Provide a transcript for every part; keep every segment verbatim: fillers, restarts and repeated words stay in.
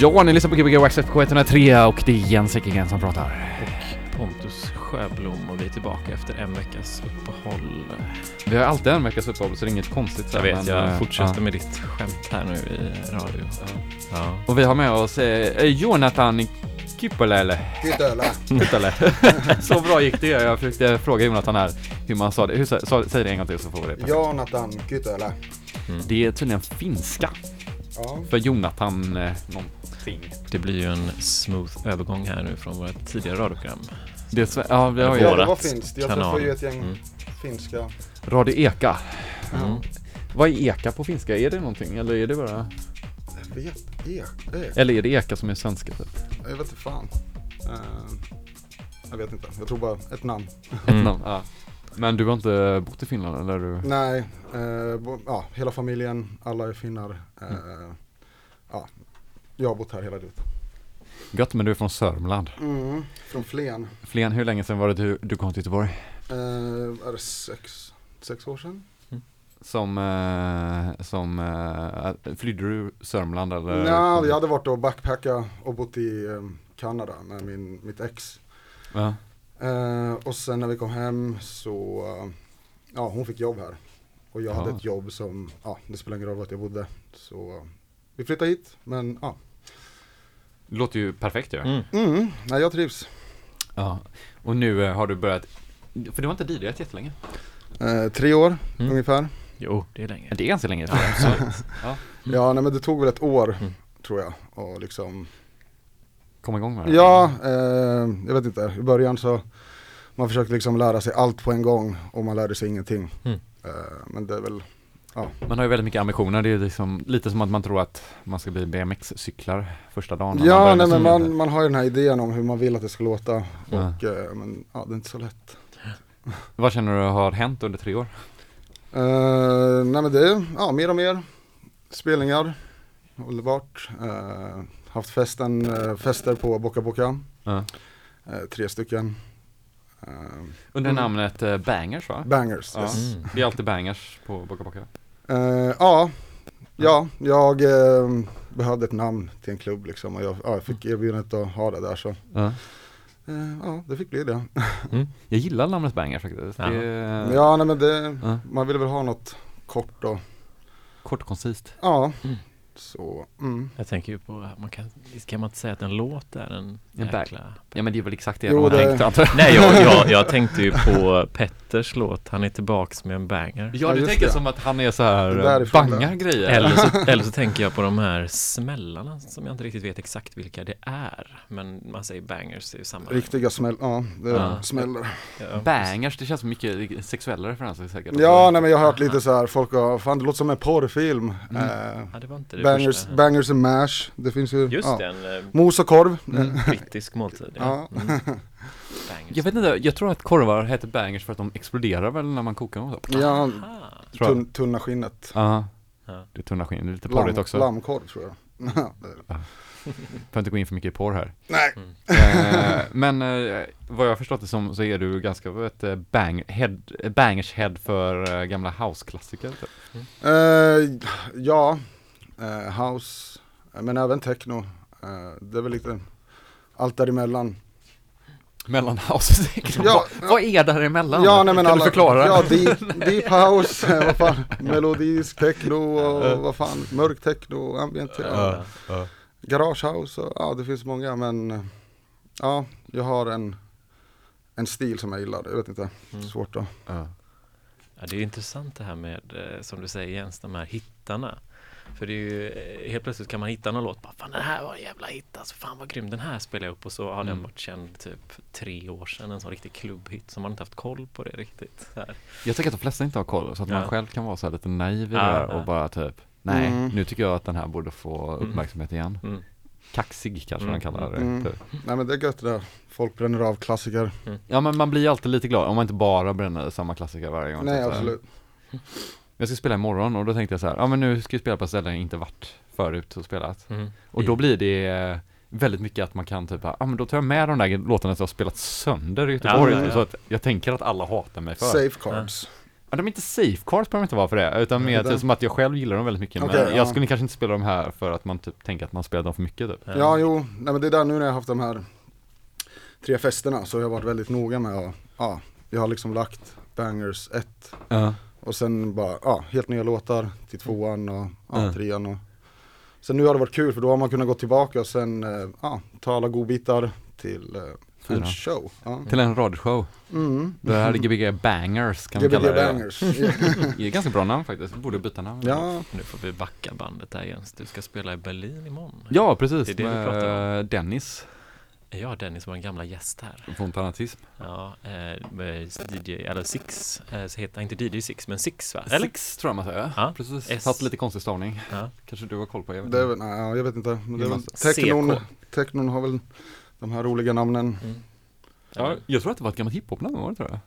Ja, ni lyssnar på G B G Wax Trax på K ett noll tre och det är Jens Ekegren som pratar. Och Pontus Sjöblom, och vi är tillbaka efter en veckas uppehåll. Vi har alltid en veckas uppehåll, så det är inget konstigt. Jag vet, men, jag fortsätter ja. med ditt skämt här nu i radio. Ja. Och vi har med oss eh, Jonathan Kytölä. Kytölä. Kytölä. Så bra gick det. Jag försökte fråga Jonathan här hur man sa det. Hur, så, säg det en gång till så får vi det. Jonathan Kytölä. Mm. Det är tydligen finska. Ja. För Jonathan eh, någonting. Det blir ju en smooth övergång här nu från vårt tidigare radioprogram. Det är sve- ja, vi har ju ja, det var finskt. Jag tror ju ett gäng mm. finska. Radio Eka. Mm. Mm. Vad är Eka på finska? Är det någonting eller är det bara jag vet Eka. Eka. Eller är det Eka som är svenska typ? Jag vet inte fan. Uh, jag vet inte. Jag tror bara ett namn. Mm. Ett namn. Ja. Men du har inte bott i Finland, eller? Du? Nej, eh, bo, ja, hela familjen, alla är finnar. Eh, mm. ja, jag har bott här hela livet. Gött, men du är från Sörmland. Mm, från Flen. Flen, hur länge sedan var det du, du kom till Göteborg? Eh, är det sex, sex år sedan. Mm. Som, eh, som eh, flydde du Sörmland? Eller? Nej, jag hade varit och backpacka och bott i eh, Kanada med min, mitt ex. Ja. Uh, och sen när vi kom hem så, uh, ja hon fick jobb här. Och jag ja. hade ett jobb som, ja uh, det spelar ingen roll vart jag bodde. Så uh, vi flyttade hit, men ja. Uh. Låter ju perfekt ju. Ja. Mm. Mm, nej, jag trivs. Ja, och nu uh, har du börjat, för du var inte D J jättelänge. Uh, tre år mm. ungefär. Jo, det är länge. Det är ganska länge. ja. ja, nej men det tog väl ett år mm. tror jag. Och liksom... komma igång med det? Ja, eh, jag vet inte. I början så man försökte liksom lära sig allt på en gång och man lärde sig ingenting. Mm. Eh, men det är väl, ja. Man har ju väldigt mycket ambitioner. Det är liksom lite som att man tror att man ska bli B M X-cyklar första dagen. Ja, man, nej, men man, man har ju den här idén om hur man vill att det ska låta. Ja. Och, eh, men ja, det är inte så lätt. Vad känner du har hänt under tre år? Eh, nej men det, ja, mer och mer. Spelningar, hållbart. Eh, haft festen, äh, fester på Boka Boka. Ja. Äh, tre stycken. Äh, Under mm. namnet äh, Bangers, va? Bangers, ja. Yes. Mm. Det är alltid Bangers på Boka Boka. Äh, ja. ja, jag äh, behövde ett namn till en klubb liksom, och jag, ja, jag fick erbjudandet att ha det där. Så. Ja. Äh, ja, det fick bli det. Mm. Jag gillar namnet Bangers faktiskt. Ja, det, ja nej, men det, ja. man ville väl ha något kort och... kort och koncist. Ja. Mm. Så, mm. jag tänker ju på man kan, kan man inte säga att en låt är en jäkla... Ja, men det är väl exakt det, jo, de det... tänkte. Nej, jag, jag, jag tänkte ju på Petters låt. Han är tillbaks med en banger. Ja, du ja, tänker det. Som att han är så här bangar grejer. Eller så, eller så tänker jag på de här smällarna som jag inte riktigt vet exakt vilka det är. Men man säger bangers är ju samma. Riktiga smäll, ja, det är ja. smällar. Ja. Bangers, det känns mycket sexuella referenser säkert. Ja, nej, men jag har hört lite så här, folk har, fan det låter som en porrfilm. Mm. Eh, ja, det var inte det. Bangers, bangers and mash. Det finns ju Just ja. den, mos och korv. Mm, brittisk måltid. Ja. Ja. Mm. Jag vet inte, jag tror att korvar heter bangers för att de exploderar väl när man kokar dem. Ja, tun, tunna skinnet. Ja. Det är tunna skinnet, det är lite porrigt också. Lammkorv tror jag. Ja. Får inte gå in för mycket i porr här. Nej. Mm. Eh, men eh, vad jag har förstått det som så är du ganska vet, bang, head, bangers head för eh, gamla houseklassiker. Mm. Eh, ja. Uh, house, men även techno. Uh, det är väl lite allt däremellan. Mellan house och techno? Ja, vad, vad är däremellan? Ja, nej, men kan alla, du förklara? Ja, deep, deep house, vad fan, melodisk techno och vad fan, mörk techno, ambient techno. Uh, uh. Garage house, och, ja det finns många, men ja, jag har en en stil som jag gillar, jag vet inte, mm. svårt att. Uh. Ja, det är intressant det här med, som du säger Jens, de här hittarna. För det är ju, helt plötsligt kan man hitta någon låt, bara, fan den här var en jävla hit, alltså, fan vad grym den här spelar jag upp, och så har mm. den varit känd typ tre år sedan, en sån riktig klubbhit som man inte haft koll på det riktigt. Så här. Jag tycker att de flesta inte har koll, så att ja. man själv kan vara så här lite naiv i ja, det här och bara typ, nej mm. nu tycker jag att den här borde få uppmärksamhet igen. Mm. Kaxig kanske mm. man kallar det. Mm. Typ. Nej men det är gött det där, folk bränner av klassiker. Mm. Ja men man blir alltid lite glad om man inte bara bränner samma klassiker varje gång. Nej absolut. Jag ska spela imorgon och då tänkte jag så här, ja men nu ska jag spela på ställen jag inte varit förut och spelat. Mm. Och då blir det väldigt mycket att man kan typ, ja men då tar jag med de där låtarna som jag har spelat sönder i Göteborg. Ja, ja, ja. Så att jag tänker att alla hatar mig för. Safe cards. Ja. Ja, de är inte safe cards behöver inte vara för det, utan mer mm. som att jag själv gillar dem väldigt mycket. Okay, men ja. Jag skulle kanske inte spela dem här för att man typ tänker att man spelar dem för mycket. Typ. Ja, ja, jo. Nej, men det är där nu när jag har haft de här tre festerna så har jag varit väldigt noga med att ja, jag har liksom lagt Bangers ett uh. och sen bara ja, helt nya låtar till tvåan och ja, uh. trean. Och sen nu har det varit kul för då har man kunnat gå tillbaka och sen ja, ta alla godbitar till... En show. Ja. Till en radioshow. Mm. Det här är G B G Bangers kan G B G man kalla det. Bangers. Det är ganska bra namn faktiskt. Borde byta namn. Ja. Nu får vi backa bandet där Jens. Du ska spela i Berlin imorgon. Ja, precis. Det är det med du pratar om. Dennis. Ja, Dennis var en gamla gäst här. Fontanatism. Ja, med D J, eller Six. Så heter inte D J Six, men Six va? Eller? Six tror jag man säger. Ja, precis. S- Satt lite konstig stavning. Ja. Kanske du har koll på. Jag vet det inte. Nej, jag vet inte. Men det var Teknon. Teknon har väl... De här roliga namnen. Mm. Ja, jag tror att det var ett gammalt hiphopnamn, var det tror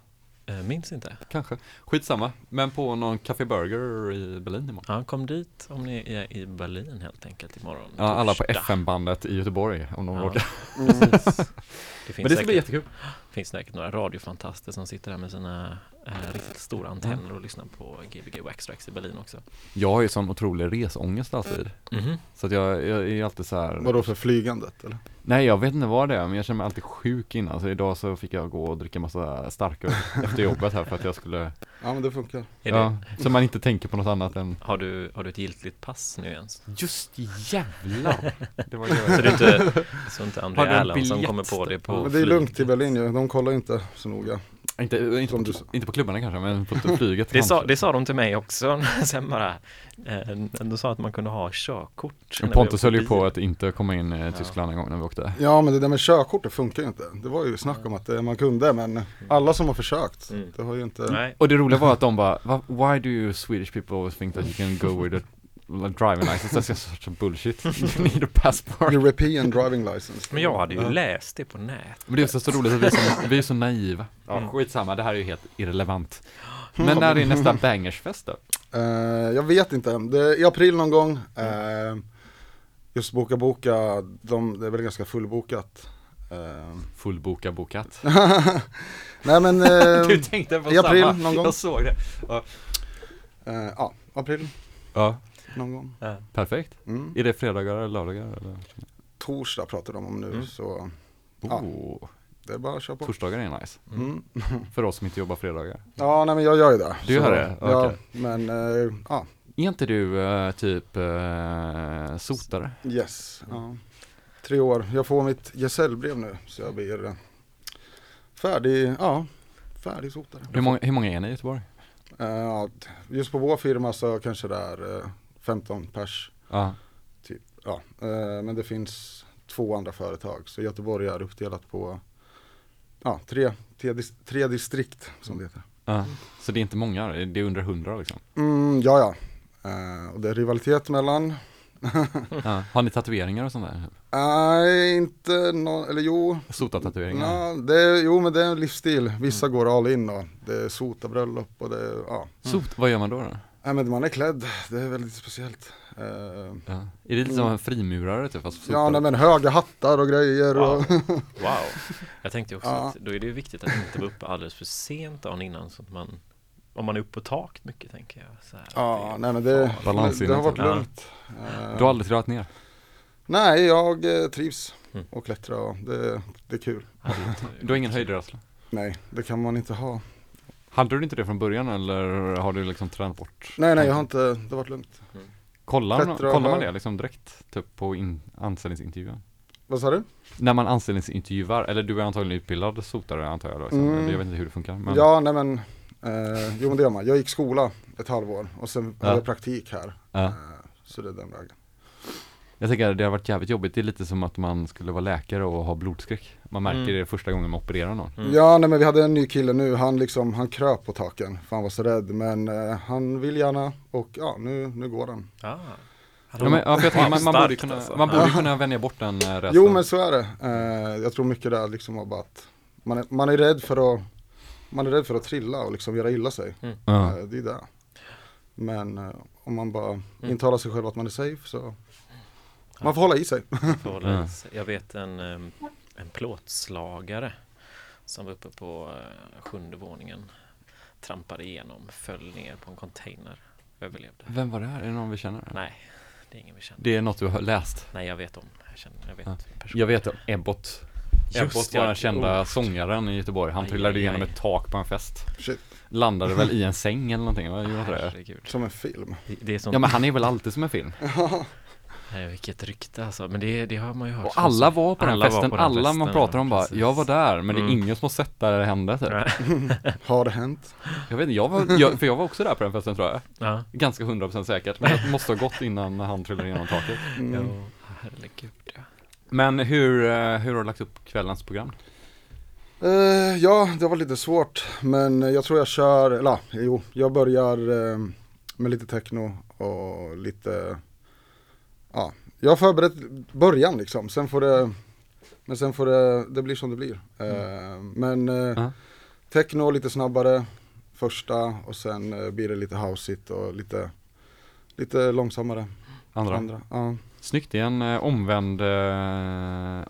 jag? Minns inte. Kanske. Skitsamma. Men på någon Café Burger i Berlin imorgon. Ja, kom dit om ni är i Berlin helt enkelt imorgon. Ja, torsdag. Alla på F M-bandet i Göteborg om någon ja. Råkar. Mm. Det finns men det ska säkert, bli jättekul. Det finns säkert några radiofantaster som sitter där med sina äh, riktigt stora antenner mm. och lyssnar på G B G Wax Trax i Berlin också. Jag har ju sån otrolig resångest alltid. Mm-hmm. Så att jag, jag är alltid så här... Vadå för flygandet eller? Nej, jag vet inte vad det är, men jag känner mig alltid sjuk innan. Så idag så fick jag gå och dricka massa starkare efter jobbet här för att jag skulle... Ja, men det funkar. Ja, så man inte tänker på något annat än... Har du, har du ett giltigt pass nu ens? Just jävlar! Det var så det är inte, så inte André Erland som kommer på det på... Ja, men det är lugnt till Berlin ju, de kollar inte så noga. Inte, inte, på, inte på klubbarna kanske, men på flyget. det, sa, det sa de till mig också. Sen bara, eh, de sa att man kunde ha körkort. Pontus höll ju på att inte komma in i Tyskland ja. En gång när vi åkte. Ja, men det där med körkortet funkar ju inte. Det var ju snack om att man kunde, men alla som har försökt, mm. det har ju inte... Nej. Och det roliga var att de bara, why do you Swedish people always think that you can go with a driving license? That's such a bullshit. You need a passport. European driving license. Men jag hade ju ja. läst det på nät. Men det är så, så roligt att vi är så, vi är så naiva. Ja, mm. skitsamma, det här är ju helt irrelevant. Men när är nästa Bangersfest då? Uh, jag vet inte. Det är i april någon gång. Uh, just Boka Boka, de, det är väl ganska fullbokat. Uh, fullboka bokat. Nej men uh, du tänkte på i april samma. Någon gång. Jag såg det. Ja, uh. uh, uh, april. Ja. Uh. Någon gång. Äh. Perfekt. Mm. Är det fredagar eller lördagar? Eller? Torsdag pratar de om nu. Mm. Så, ja, oh. Det är bara att köra på. Torsdagar är nice. Mm. För oss som inte jobbar fredagar. Ja, nej, men jag gör ju det. Du så, gör det? Ja, okay. Men äh, ja. Är inte du äh, typ äh, sotare? Yes. Ja. Tre år. Jag får mitt gesällbrev nu. Så jag blir färdig, ja, färdig sotare. Hur många, hur många är ni i Göteborg? Uh, just på vår firma så kanske det är... Uh, femton pers. Ah. Typ. Ja. Eh, men det finns två andra företag. Så Göteborg är uppdelat på ja, tre, tre, tre distrikt som det heter. Ah. Så det är inte många? Det är under hundra liksom? Mm, ja, ja. Eh, och det är rivalitet mellan... ah. Har ni tatueringar och sånt där? Nej, eh, inte... No- eller jo. Sota-tatueringar? No, det är, jo, men det är en livsstil. Vissa mm. går all in och det är sotabröllop och det är... Ja. Sot, mm. Vad gör man då då? Nej, men man är klädd. Det är väldigt speciellt. Uh, ja. Är det lite som en frimurare? Typ, fast ja, nej, men höga hattar och grejer. Wow. Och wow. Jag tänkte också ja. Att då är det viktigt att inte vara uppe alldeles för sent dagen innan. Så att man, om man är uppe på taket mycket, tänker jag. Så här, ja, det nej, men det, det, det har varit lugnt. Ja. Du har aldrig trillat ner? Nej, jag trivs mm. och klättrar. Och det, det är kul. Ja, det du har ingen höjdrädsla? Nej, det kan man inte ha. Hade du inte det från början eller har du liksom tränat bort? Nej, nej, jag har inte, det har varit lugnt. Mm. Kollar, man, kollar man det liksom direkt typ på in, anställningsintervjun? Vad sa du? När man anställningsintervjuar, eller du är antagligen utbildad sotare antar jag. Liksom. Mm. Jag vet inte hur det funkar. Men... Ja, nej men, eh, jo men det gör man. Jag gick skola ett halvår och sen ja. Hade jag praktik här. Ja. Eh, så det är den vägen. Jag tänker att det har varit jävligt jobbigt. Det är lite som att man skulle vara läkare och ha blodskräck. Man märker mm. det första gången man opererar någon. Mm. Ja, nej, men vi hade en ny kille nu. Han, liksom, han kröp på taken. För han var så rädd. Men eh, han vill gärna. Och ja, nu, nu går den. Ah. Ja, men, ja, man, man, man borde kunna, alltså. Man borde kunna vänja bort den resten. Jo, men så är det. Eh, jag tror mycket där liksom av att man är, man är rädd för att man är rädd för att trilla och liksom göra illa sig. Mm. Eh, det är det. Men eh, om man bara mm. intalar sig själv att man är safe så... Man får hålla i sig. Får hålla i sig. Jag vet en, en plåtslagare som var uppe på sjunde våningen trampade igenom, föll ner på en container, överlevde. Vem var det här? Är det någon vi känner? Nej, det är ingen vi känner. Det är något du har läst? Nej, jag vet om. Jag, känner, jag, vet, ja. jag vet om Ebbot. Ebbot var den kända oh. sångaren i Göteborg. Han aj, trillade aj, igenom aj. ett tak på en fest. Shit. Landade väl i en säng eller någonting. Vad gjorde det? Som en film. Det, det är som... Ja, men han är väl alltid som en film. Nej, vilket rykte alltså. Men det, det har man ju hört. Och alla var på den festen. Alla man pratar om bara, jag var där. Men det är ingen som har sett där det hände typ. Har det hänt? Jag vet inte, jag var, jag, för jag var också där på den festen tror jag. Ja. Ganska hundra procent säkert. Men jag måste ha gått innan han trillade igenom taket. Mm. Ja, herregud. Ja. Men hur, hur har du lagt upp kvällens program? Uh, ja, det var lite svårt. Men jag tror jag kör, eller jo, jag börjar uh, med lite techno och lite... Ja, jag har förberett början liksom. Sen får det, men sen får det, det blir som det blir. Mm. Men uh-huh. techno lite snabbare första och sen blir det lite houseigt och lite, lite långsammare. Andra. Andra. Ja. Snyggt, det är en omvänd,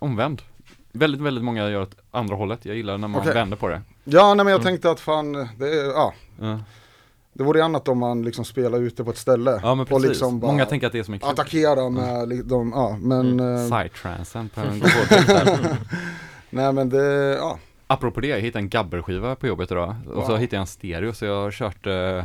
omvänd. Väldigt, väldigt många gör åt andra hållet. Jag gillar när man okay. vänder på det. Ja, nej, men jag mm. tänkte att fan, det är, ja. Mm. Det vore annat om man liksom spelar ute på ett ställe. Ja, men precis. Och liksom bara många tänker att det är som en klubb. Attackera med mm. de, ja, men... Mm. Eh... Side-transen på en gård. Nej, men det, ja. Apropå det, jag hittade en gabberskiva på jobbet idag. Och wow. så hittade jag en stereo, så jag har kört uh,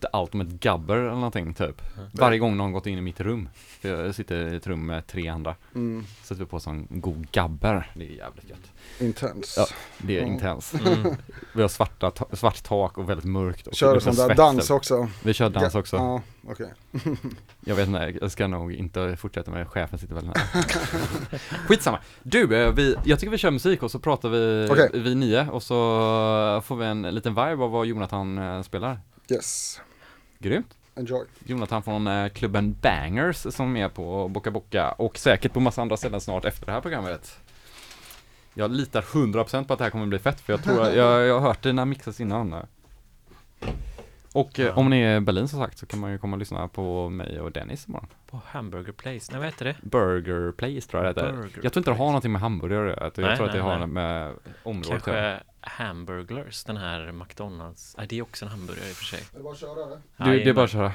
The Ultimate Gabber eller någonting, typ. Mm. Varje gång någon gått in i mitt rum. För jag sitter i ett rum med tre andra. Mm. Sätter vi på sån god gabber. Det är jävligt gött. Intens. Ja, det är mm. intens. Mm. Vi har svarta ta- svart tak och väldigt mörkt. Och kör du sån där dans också? Vi kör dans ja. också. Ja, okej. Okay. Jag vet inte, jag ska nog inte fortsätta med chefen sitter väl här. Skitsamma. Du, vi, jag tycker vi kör musik och så pratar vi okay. vi nio. Och så får vi en liten vibe av vad Jonathan spelar. Yes. Grymt. Enjoy. Jonathan från klubben Bangers som är på Boka Boka och säkert på massa andra ställen snart efter det här programmet. Jag litar hundra procent på att det här kommer bli fett för jag tror jag, jag har hört dina mixas innan. Och ja. Om ni är i Berlin som sagt så kan man ju komma och lyssna på mig och Dennis imorgon. På Hamburger Place, nej vad heter det? Burger Place tror jag det heter. Burger jag tror inte det har någonting med hamburgare att göra. Jag nej, tror nej, att det har något med området. Kanske Hamburglers, den här McDonalds. Nej, det är också en hamburgare i och för sig. Det är bara att köra det. Du, det är bara att köra.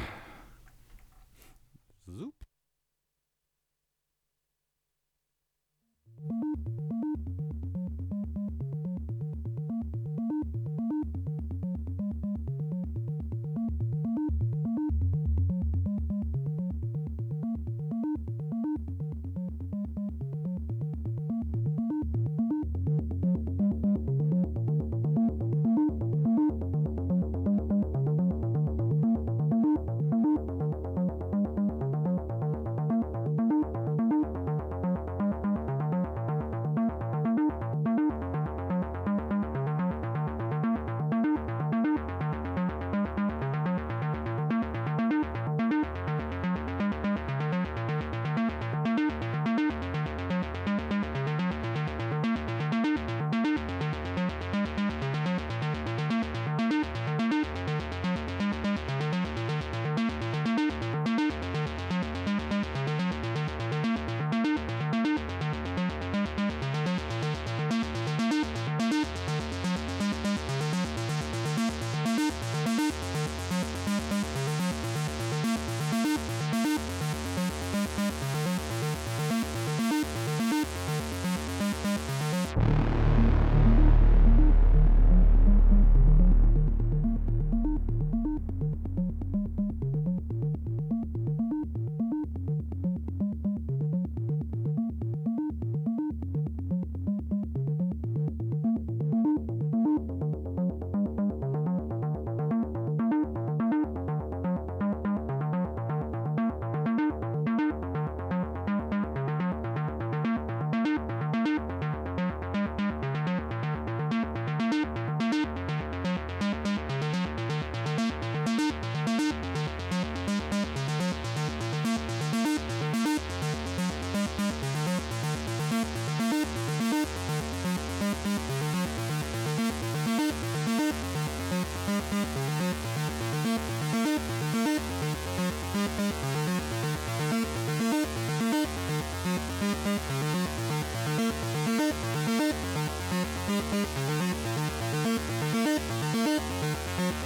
Thank you.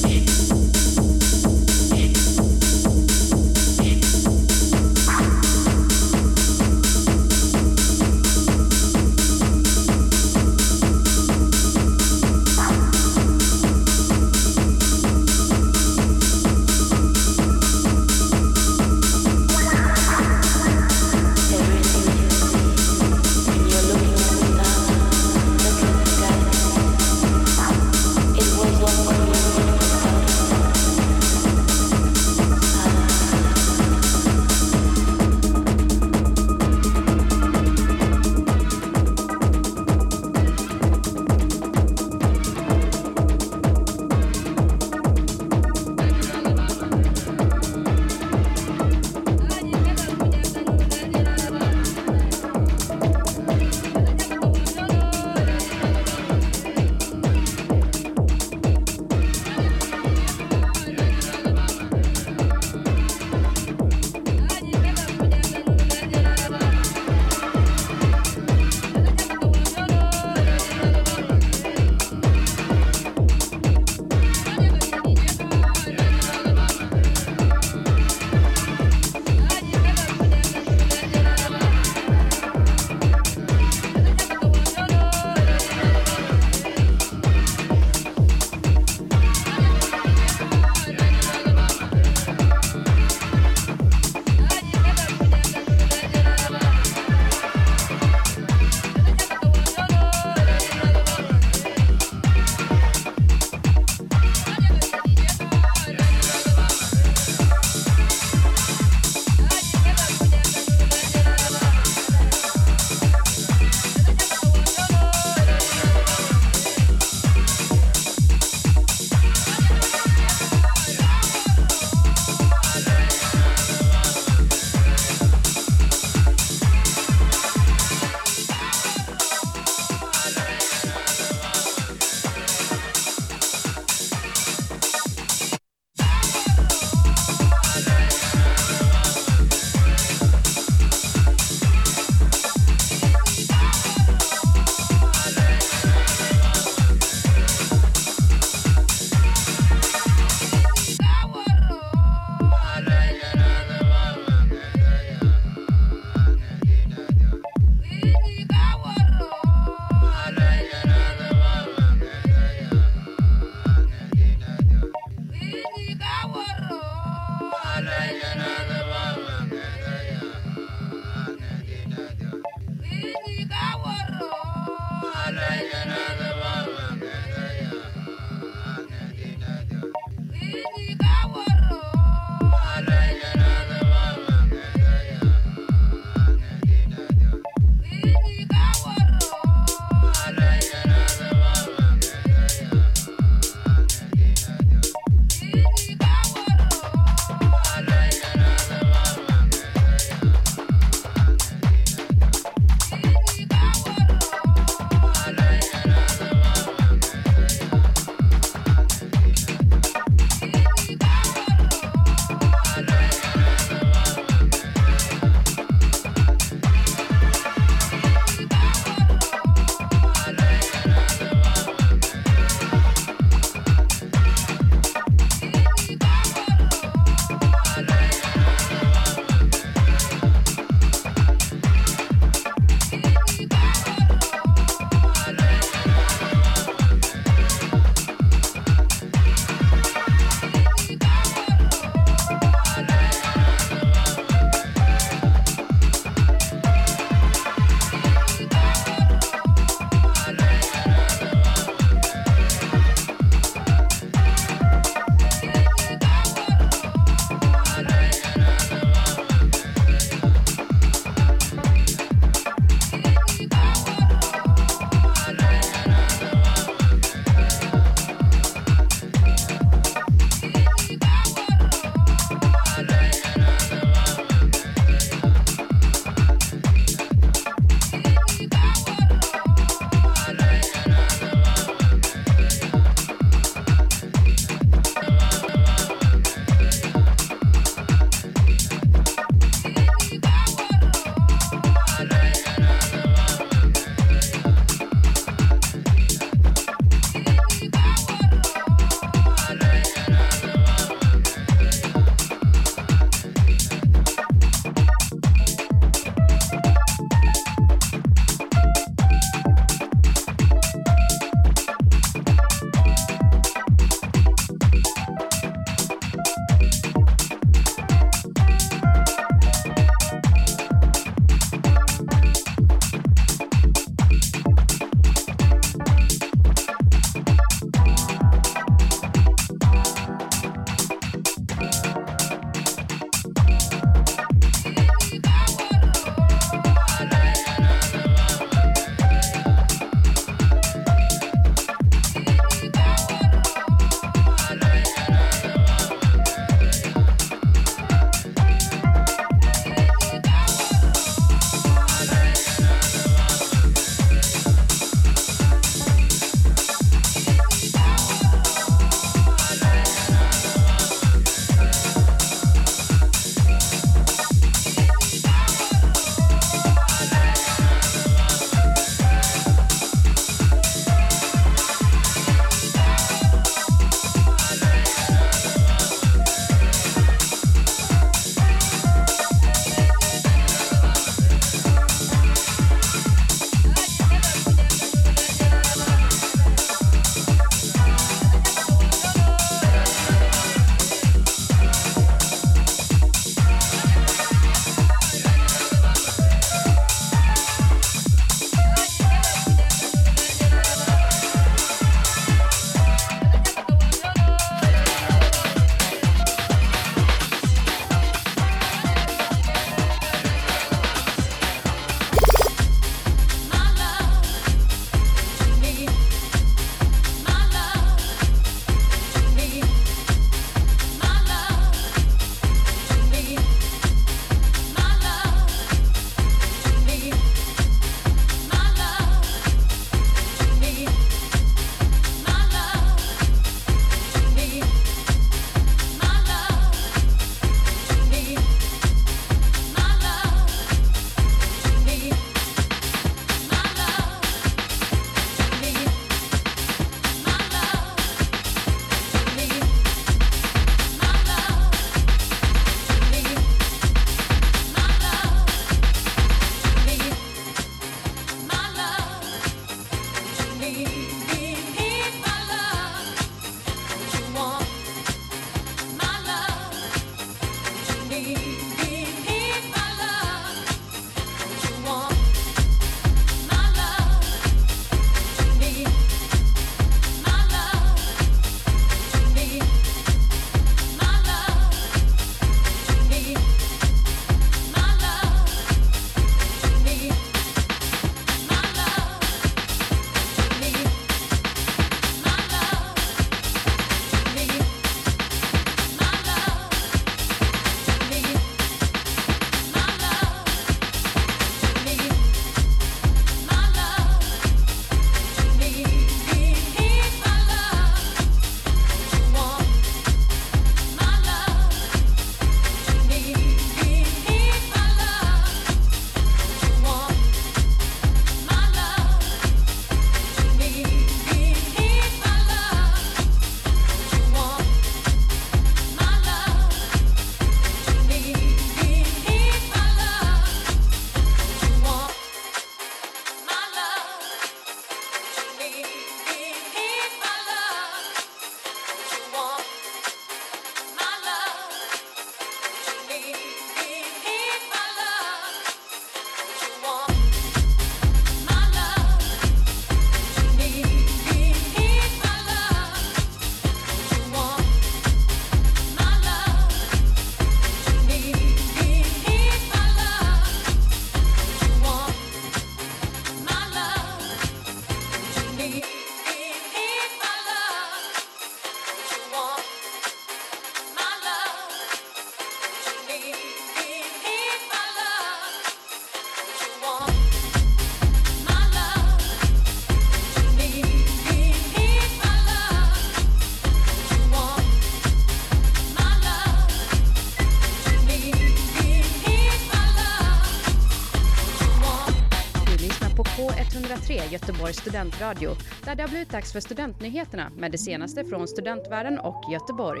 etthundratre Göteborgs studentradio, där det har blivit dags för studentnyheterna med det senaste från studentvärlden och Göteborg.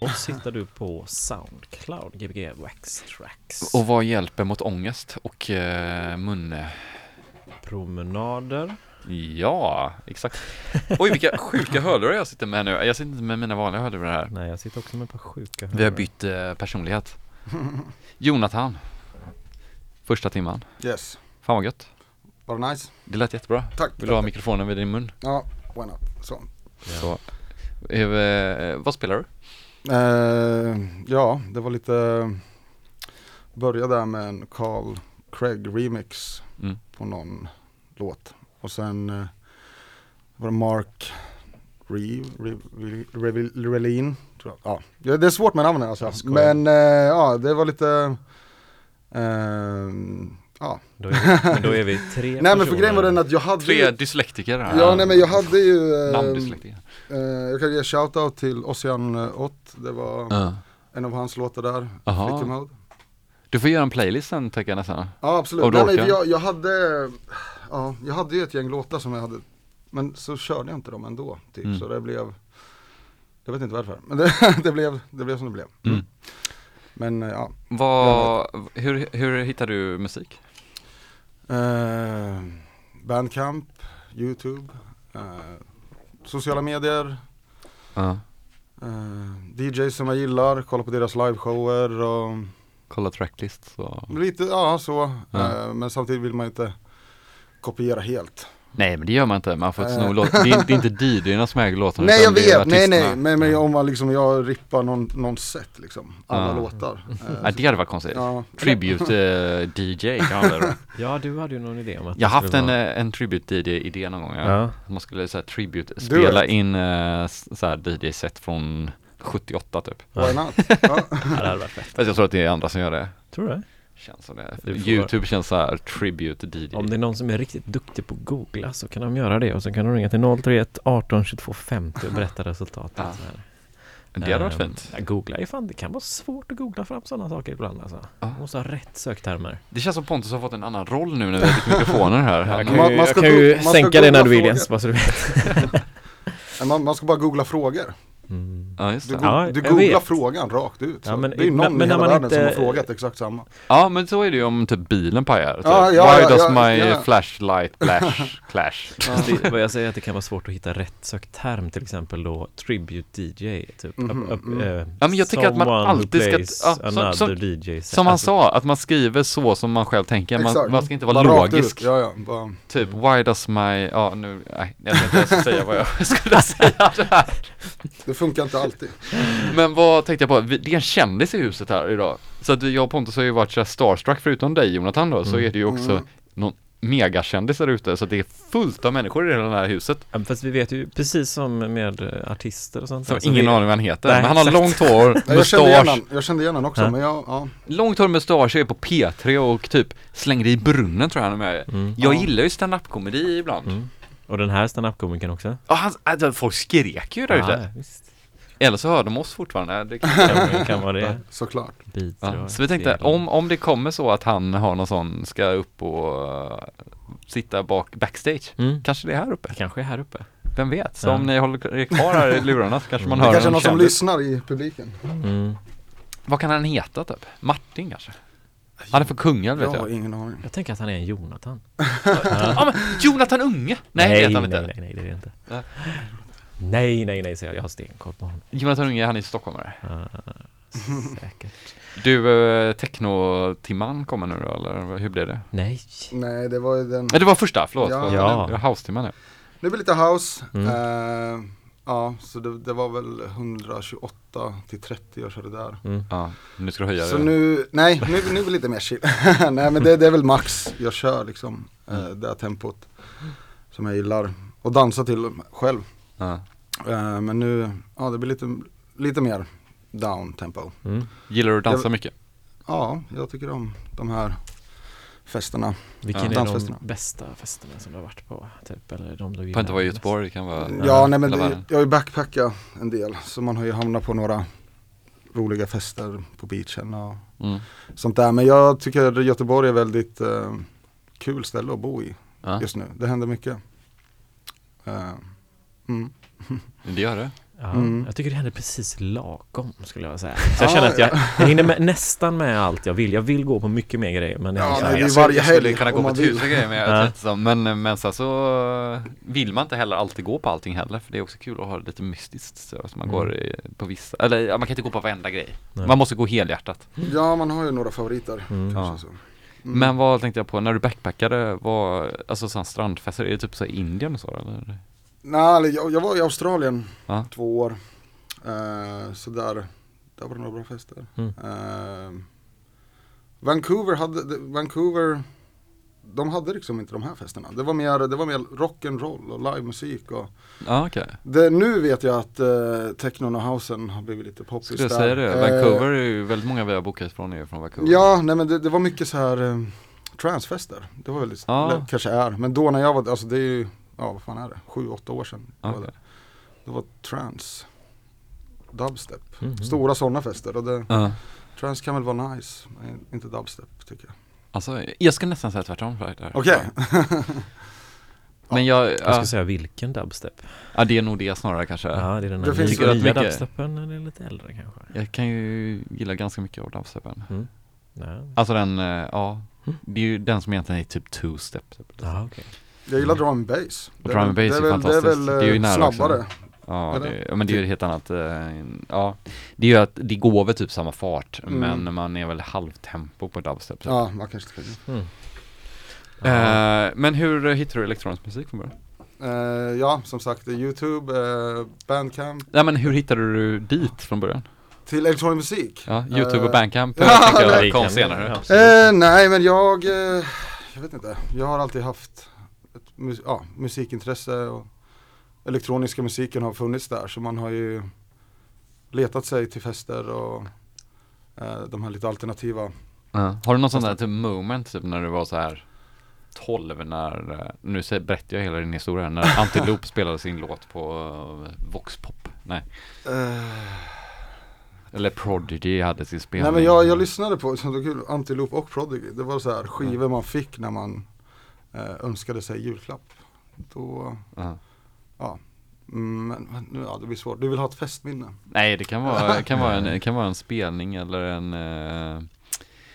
Och sitter du på Soundcloud, G B G Wax Trax. Och vad hjälper mot ångest och eh, munpromenader? Ja, exakt. Oj, vilka sjuka hörlurar jag sitter med nu. Jag sitter inte med mina vanliga hörlurar här. Nej, jag sitter också med ett par sjuka hörlurar. Vi har bytt eh, personlighet. Jonathan. Första timman. Yes. Fan vad gött. Var det nice? Det lät jättebra. Tack. Vill du ha mikrofonen vid din mun? Ja, why not? Så. Så. Eh, vad spelar du? Eh, ja, det var lite... Börja där med en Carl Craig remix mm. på någon låt. Och sen eh, var det Mark Raleen. Ja, det är svårt med namnen alltså. Men eh, ja, det var lite... Uh, ja. Då är vi, men då är vi tre nej, men för grejen var den att jag hade tre dyslektiker här. Ja, nej, men jag hade ju uh, namndyslektiker. Uh, jag kan ge shoutout till Ocean åtta. Det var uh. en av hans låtar där. Aha. Du får göra en playlist sen, tänker jag nästan. Ja, absolut. Nej, nej, jag, jag hade ja, jag hade ju ett gäng låtar som jag hade, men så körde jag inte dem ändå typ mm. så det blev, jag vet inte varför, men det, det blev det blev som det blev. Mm. Men ja. Vad, hur, hur hittar du musik? Eh, Bandcamp, YouTube, eh, sociala medier, uh. eh, D Js som jag gillar, kolla på deras liveshower och kolla tracklist. Så. Lite, ja så. Uh. Eh, men samtidigt vill man inte kopiera helt. Nej, men det gör man inte. Man får inte låt. Det är, det är inte D J:na som äger låtarna. Nej, jag vet. Nej, nej. Men, men om man liksom, jag rippar någon, någon set liksom. Alla ah. låtar. Ja, det hade varit konstigt. Ja. Tribute uh, D J kan det. Ja, du hade ju någon idé om att jag haft en, en Tribute D J-idé någon gång. Ja. Ja. Man skulle så här, Tribute spela in uh, så här D J-set från sjuttioåtta typ. Ja. Why not? Ja. Ja, det hade varit fett. Fast jag tror att det är andra som gör det. Tror du det? Känns som det. Får... YouTube känns så här tribute D J. Om det är någon som är riktigt duktig på att googla så kan de göra det, och så kan de ringa till noll tre ett arton tjugotvå femtio och berätta resultatet. Ja. Så här. Det hade varit fint. Ja, googla är fan, det kan vara svårt att googla fram sådana saker ibland alltså. Ja. Man måste ha rätt söktermer. Det känns som Pontus har fått en annan roll nu när vi har lite mikrofoner här. Ja, jag kan ju, man, man ska jag kan ju man sänka det när du vill Jens, vad så du vet. man, man ska bara googla frågor. Mm. Ja, just det. Du, ja, du googlar frågan rakt ut. Ja, men, det är ju någon men, i hela världen inte... som har frågat exakt samma. Ja, men så är det ju om typ bilen pajar. Typ. Ja, ja, Why ja, does ja, my ja. flashlight flash clash? Ja. Vad jag säger är att det kan vara svårt att hitta rätt sökt term, till exempel då tribute D J. Typ. Mm, up, up, mm. Uh, ja, men jag tycker att man alltid ska... Ah, som, som, D J som han sa, att man skriver så som man själv tänker. Man, man ska inte vara bara logisk. Ja, ja, bara. Typ, why does my... Ja, nu... Nej, jag ska inte säga vad jag skulle säga där. Det funkar inte alltid. Men vad tänkte jag på? Det är en kändis i huset här idag. Så att jag och Pontus har ju varit så starstruck, förutom dig Jonathan då, mm. så är det ju också mm. någon megakändis där ute. Så det är fullt av människor i det här huset. Ja, fast vi vet ju, precis som med artister och sånt. Som så ingen aning vad han heter. Nej, men han har exakt. långt hår, ja, mustasch. Jag kände igen han också. Ja. Men jag, ja. Långt hår, mustasch, är på P tre och typ slängde i brunnen tror jag han är med. Mm. Jag ja. gillar ju stand-up-komedi ibland. Mm. Och den här stand-up-komikern också? Ja, han, alltså, folk skrek ju där ute. Ah, visst. Eller så hör de oss fortfarande. Det kan, kan, kan vara det. Såklart. Ja. Så vi tänkte, om, om det kommer så att han har någon sån, ska upp och uh, sitta bak, backstage. Mm. Kanske det är här uppe. Kanske här uppe. Vem vet? Så ja. om ni håller kvar här i lurarna så kanske man hör det. Kanske någon kändis. Som lyssnar i publiken. Mm. Vad kan han heta typ? Martin kanske? Han är för kungar, vet jag. Jag har ingen aning. Jag tänker att han är en Jonathan. Ja, men Jonathan Unge? Nej, nej, vet han inte. nej, nej, nej, det är inte. Ja. Nej, nej, nej, säger jag. Jag har stenkoll på honom. Jonathan Unge, han är stockholmare. Ja, säkert. Du, Tekno-timman kommer nu då, eller hur blev det? Nej. Nej, det var ju den... Nej, det var första, förlåt. Ja. ja. Det var house-timman, ja. Det blir lite house. Mm. Uh, ja, så det, det var väl hundratjugoåtta till trettio jag körde där. Mm. Ja, nu ska du höja så det. Nu, nej, nu, nu är det lite mer chill. Nej, men det, det är väl max jag kör liksom. Mm. Det här tempot som jag gillar. Och dansa till själv. Ja. Uh, men nu, ja det blir lite, lite mer down-tempo. Mm. Gillar du att dansa jag, mycket? Ja, jag tycker om de här festerna. Vilken ja. är de bästa festerna som du har varit på? Typ, eller de du på inte vara i Göteborg, det kan vara... Ja, nej men det, jag har ju backpackat en del. Så man har ju hamnat på några roliga fester på beachen och mm. sånt där. Men jag tycker att Göteborg är väldigt eh, kul ställe att bo i ja. just nu. Det händer mycket. Uh, mm. Det gör det. Ja, mm. Jag tycker det händer precis lagom, skulle jag säga. Så jag ah, känner att jag, ja. jag hinner med, nästan med allt jag vill. Jag vill gå på mycket mer grejer. Men ja, nej, jag skulle, jag skulle kunna gå på tusen grejer. Men, jag, ja. men, men så, så vill man inte heller alltid gå på allting heller. För det är också kul att ha det lite mystiskt. Så man, mm. går på vissa, eller, man kan inte gå på varenda grej. Nej. Man måste gå helhjärtat. Ja, man har ju några favoriter. Mm. Ja. Så. Mm. Men vad tänkte jag på? När du backpackade, var, alltså sån strandfester, är det typ så i Indien och så? Eller? Nej, jag, jag var i Australien ah. två år, uh, så där, där var det några bra fester. Mm. Uh, Vancouver hade, de, Vancouver, de hade liksom inte de här festerna. Det var mer, det var mer rock'n'roll och livemusik. Och ah, okay. det, nu vet jag att uh, Teknon och Housen har blivit lite poppis där. Skulle du säga det? Uh, Vancouver är ju väldigt många vi har bokat från är från Vancouver. Ja, nej, men det, det var mycket så här uh, transfester. Det var väldigt, ah. det kanske är, men då när jag var, alltså det är ju, ja, vad fan är det? Sju, åtta år sedan. Okay. Var det. det var trans, dubstep. Mm-hmm. Stora sådana fester. Och det, uh. trans kan väl vara nice, men inte dubstep, tycker jag. Alltså, jag ska nästan säga tvärtom. Okej. Okay. Men jag, jag ska uh, säga vilken dubstep. Ja, det är nog det snarare kanske. Ja, det är den här. Det finns ju nya dubstepen, eller lite äldre kanske. Jag kan ju gilla ganska mycket av dubstepen. Mm. Nej. Alltså den, uh, ja. Mm. Det är ju den som egentligen är typ two-step. Ja, okej. Okay. Jag gillar drum and bass. Drum and bass är, är fantastiskt. Det är väl, det är ju nära snabbare. Också. Ja, det, men det är ju helt annat. Ja, det är ju att det går väl typ samma fart, mm. men man är väl halvtempo på dubstep. Ja, man kanske ska det. Mm. Uh, men hur hittar du elektronisk musik från början? Uh, ja, som sagt, YouTube, uh, Bandcamp. Ja, men hur hittade du dit från början? Till elektronisk musik? Ja, YouTube uh, och Bandcamp. Uh, jag jag nej. Kom senare. Uh, nej, men jag, uh, jag vet inte. Jag har alltid haft Mus- ja, musikintresse och elektroniska musiken har funnits där, så man har ju letat sig till fester och eh, de här lite alternativa. Ja. Har du någon sån där typ moment typ, när du var så här tolv, när, nu säger, berättar jag hela din historia, när Antilop spelade sin låt på uh, Voxpop? Nej. Uh... Eller Prodigy hade sin spelning. Nej, men jag, jag lyssnade på kul, Antilop och Prodigy. Det var så här skivor man fick när man önskade sig julklapp. Då, uh-huh. ja. Men, men ja, det blir svårt. Du vill ha ett festminne? Nej, det kan vara, kan vara, en, kan vara en spelning eller en,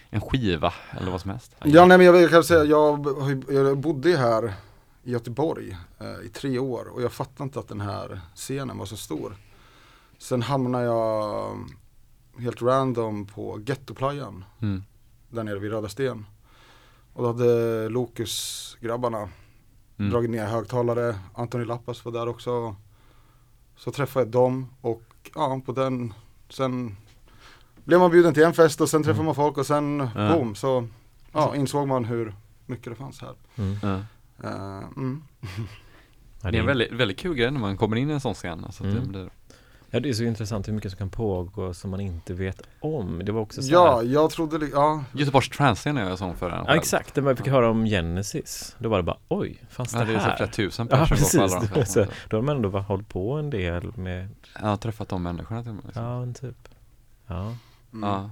en skiva eller vad som helst. Ja, nej, men jag, jag kan säga, jag, jag bodde här i Göteborg eh, i tre år och jag fattade inte att den här scenen var så stor. Sen hamnade jag helt random på Gettoplayan mm. där nere vid Röda Sten. Och då hade Locus Grabbarna mm. dragit ner högtalare. Anthony Lappas var där också. Så träffade jag dem och ja, på den, sen blev man bjuden till en fest och sen träffade mm. man folk och sen äh. boom, så ja, insåg man hur mycket det fanns här. Mm. Äh. Uh, mm. Det är en väldigt, väldigt kul grej när man kommer in i en sån scen. Alltså mm. det blir... Ja, det är så intressant hur mycket som kan pågå som man inte vet om. Det var också så ja, här... jag trodde... Li- ja. Göteborgs Transcene är jag sån för den. Ja, exakt. När man fick höra om Genesis, då var det bara, oj, fanns det ja, här? Det är så flera tusen personer. Ja, precis. På alla så, då har man ändå bara hållit på en del med... Jag har träffat de människorna till mig. Liksom. Ja, en typ. Ja. Mm. ja.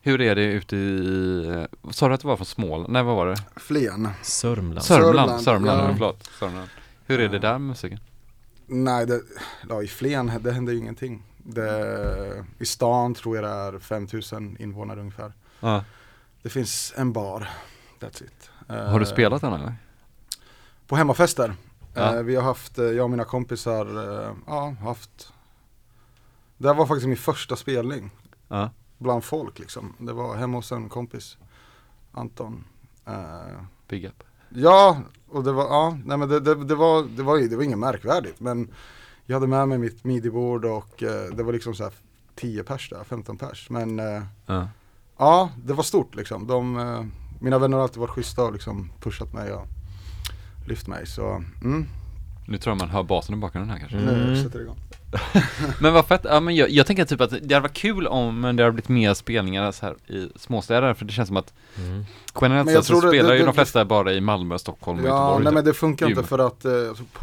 Hur är det ute i... Sa du att det var från Småland? Nej, vad var det? Flen. Sörmland. Sörmland, Sörmland, ja. Förlåt. Sörmland. Hur är det där med musiken? Nej, det, ja, i Flen, det hände ju ingenting. Det, i stan tror jag det är fem tusen invånare ungefär. Ja. Det finns en bar, that's it. Har du spelat den eller? På hemmafester. Ja. Vi har haft, jag och mina kompisar, ja, haft... Det här var faktiskt min första spelning. Ja. Bland folk liksom. Det var hemma hos en kompis, Anton. Big up. Ja, och det var ja, nej men det, det, det var det var det var inget märkvärdigt, men jag hade med mig mitt midibord och eh, det var liksom så här tio pers där, femton pers, men eh, uh. ja, det var stort liksom. De eh, mina vänner har alltid varit schyssta och liksom pushat mig och lyft mig, så mm. Nu tror jag man hör basen i bakgrunden här kanske. Mm. Nu sätter det igång. Men vad fett, ja, men jag, jag tänker typ att det hade varit kul om det hade blivit mer spelningar så här i småstäder, för det känns som att mm. generellt sett så spelar det, ju det, de flesta det, bara i Malmö, Stockholm och ja, Göteborg. Nej men det funkar inte för att eh,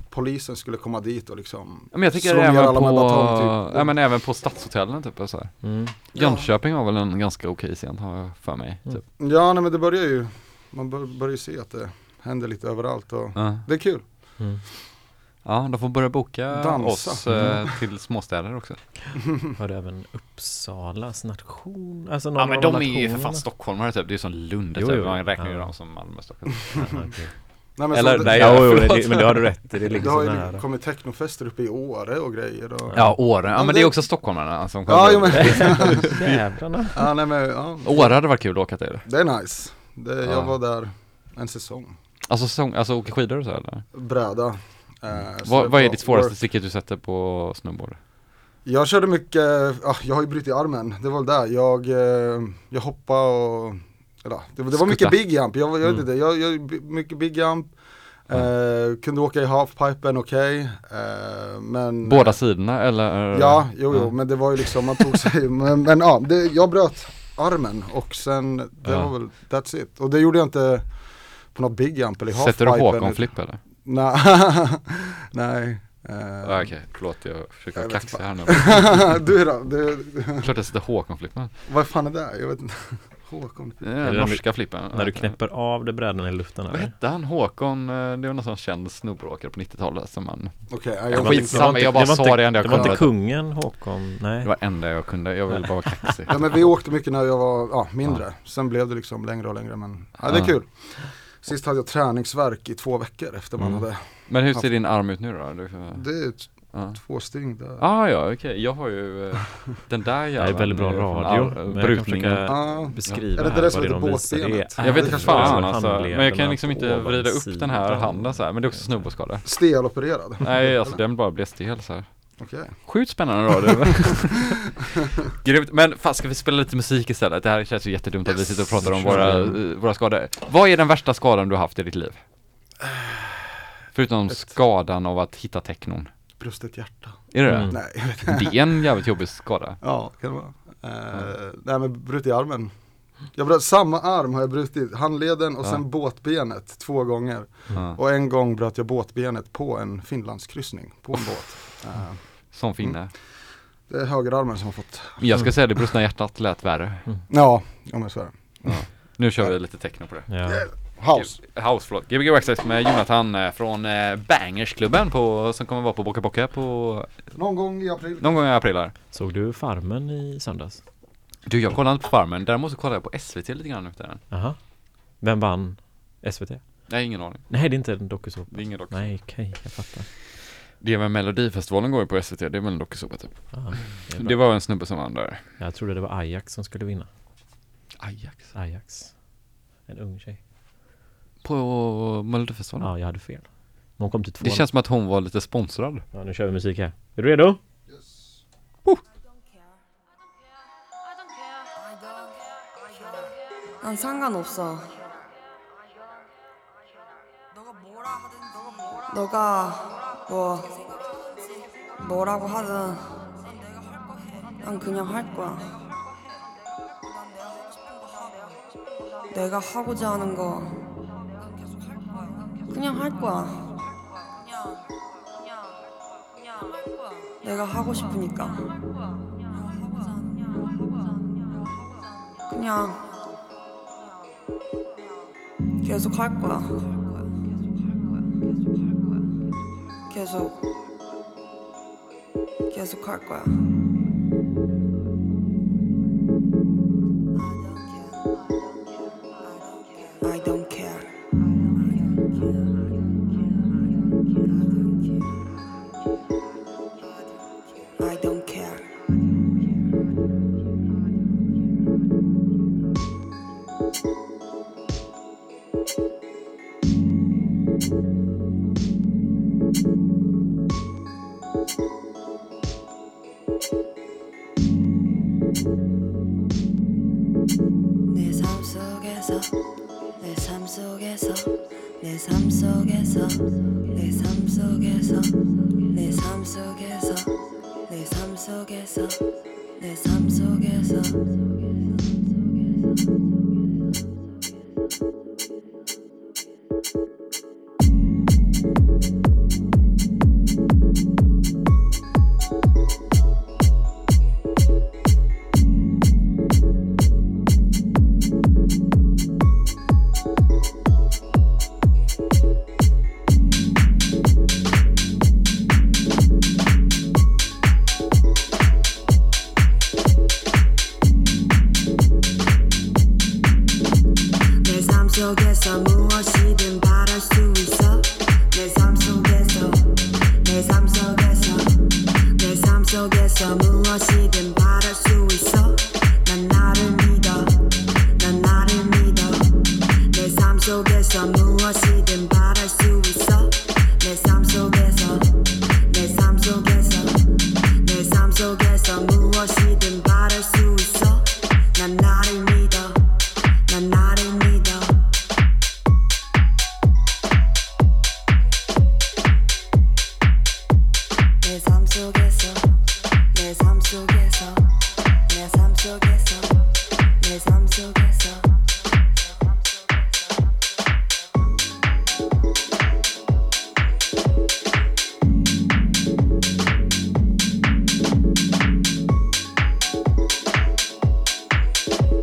polisen skulle komma dit och liksom. Men jag tycker även alla på, meddatom, typ. Ja men även på stadshotellen typ så här. Mm. Jönköping var väl en ganska okej scen har jag för mig typ. Mm. Ja nej men det börjar ju man bör, börjar ju se att det händer lite överallt och ja. Det är kul. Mm. Ja, de får börja boka Dansa. oss eh, till småstäder också. Har du även Uppsalas nation? Alltså ja, men de är ju för fan stockholmare typ. Det är ju som Lund. Jo, typ. Man räknar ju ja. dem som Malmö, Stockholm. Nej, men, Eller, det, nej, ja, jo, det, men det har du rätt. Det, det har ju här. kommit teknofester uppe i Åre och grejer. Och... Ja, Åre. Ja, men, men det är också stockholmarna som kommer. Ja, men... Jävlarna. Ja, nej, men, ja. Åre hade varit kul att åka till. Det är nice. Det, jag ja. var där en säsong. Alltså, säsong, alltså åka skidor och så eller? Bräda. Mm. Uh, Va, vad är ditt svåraste sticket du sätter på snowboard? Jag körde mycket, uh, jag har ju brutit armen, det var där. Jag, uh, jag hoppade och, eller, det, det var mycket big jump, jag, jag, mm. det, jag, jag, mycket big jump, uh, mm. kunde åka i halfpipen, okej. Okay. Uh, men båda sidorna eller? Uh, ja, jo, jo, uh. men det var ju liksom, man tog sig, men, men ja, det, jag bröt armen och sen, det uh. var väl, that's it. Och det gjorde jag inte på något big jump eller halfpipen. Sätter du Håkon Flipp eller? Nej. Nej. Uh, ah, Okej, okay. förlåt, jag försöker jag kaxa här nu. Du då? Du, du. Klart jag sätter Håkon Flippman. Vad fan är det? Jag vet inte. Håkon Flippman. Ja, den norska Flippman. När du knäpper av det brädan i luften. Vad hette han? Håkon, det var någon sån känd snobbråkare på nittiotalet som man... Okej, okay, jag, jag, jag bara sa det, det enda jag kunde. Det var inte kungen Håkon, nej. Det var enda jag kunde, jag ville bara vara kaxig. Ja, men vi åkte mycket när jag var ja, mindre. Ja. Sen blev det liksom längre och längre, men ja, det är kul. Sist hade jag träningsverk i två veckor efter man mm. hade... Men hur ser haft... din arm ut nu då? Du... Det är t- ah. två sting där. Ah, ja, okej. Okay. Jag har ju den där jäveln. Det är väldigt bra radio. Ar- brukningen. Ah. Beskriva ja. här, det här vad det de visar. Det är... Jag vet inte fan alltså. Men jag kan liksom inte vrida upp den här handen så här. Men det är också snubboskada. Stelopererad? Nej, alltså den bara blev stel så här. Okej. Okay. Sjukt spännande radio. Men fan, ska vi spela lite musik istället? Det här känns ju jättedumt att yes. vi sitter och pratar om våra, våra skador. Vad är den värsta skadan du har haft i ditt liv? Förutom Ett. skadan av att hitta teknon. Brustet hjärta. Är det mm. det? Nej. Det är en jävligt jobbig skada. Ja, kan det vara. Uh, mm. Nej, men brutit i armen. Jag bröt, samma arm har jag brutit. Handleden och ja. sen båtbenet två gånger. Mm. Och en gång bröt jag båtbenet på en finlandskryssning. På en båt. Uh, Som finne. Mm. Det är högerarmen som har fått... Jag ska säga det brustna hjärtat lät värre. Mm. Ja, om jag svär. Ja. Nu kör vi lite techno på det. Ja. House. House, förlåt. G B G Wax Trax med Jonathan från Bangersklubben på, som kommer vara på Boka Boka på... Någon gång i april. Någon gång i april här. Såg du Farmen i söndags? Du, jag kollade inte på Farmen. Däremot så kollade jag på S V T lite grann efter den. Aha. Vem vann S V T? Nej, ingen aning. Nej, det är inte en dokusop. Det är ingen dokusop. Nej, okej, okay, jag fattar. Det med Melodifestivalen går ju på S V T, det är väl en dokusåpa typ. Ah, det, det var en snubbe som vann där. Jag trodde det var Ajax som skulle vinna. Ajax? Ajax. En ung tjej. På Melodifestivalen? Ja, jag hade fel. Hon kom till två. Det känns som att hon var lite sponsrad. Ja, nu kör vi musik här. Är du redo? Yes. Oh. 난 상관없어. 너가 뭐 뭐라고 하든 난 그냥 할 거야. 내가 하고자 하는 거 그냥 할 거야. 내가 하고 싶으니까. 그냥 계속 할 거야. 계속 계속 할 거야. I don't care. I don't care. 내 삶 속에서 내 삶 속에서 내 삶 속에서 내 삶 속에서 내 삶 속에서 내 삶 속에서 내 삶 속에서 쪽에서 무엇이든 바랄 수 있어 내 삶 속에서 내 삶 속에서 내 삶 속에서 무엇이든 바랄 수 있어 난 나를 믿어 난 나를 믿어 내 삶 속에서 무엇이든 바랄 수 있어 내 삶 속에서 내 삶 속에서 내 삶 속에서 무엇이든 바랄 수 있어 난 나를 믿어 난 나를 믿어 내 삶 속에서 내 삶 속에서 내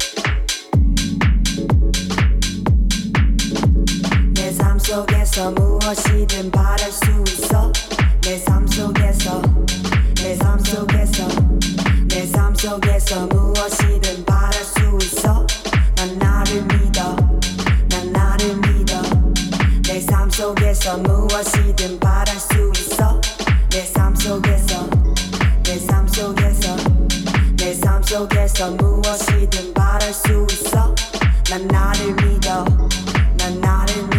삶 속에서 내 삶 속에서 속에서 무엇이든 바랄 수 있어 내 삶 속에서 내 삶 속에서 내 삶 속에서 무엇이든 바랄 수 있어 난 나를 믿어 난 나를 믿어 내 삶 속에서 무엇이든 바랄 수 있어 내 삶 속에서 내 삶 속에서 내 삶 속에서 무엇이든 바랄 수 있어 난 나를 믿어 난 나를 믿어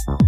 Oh.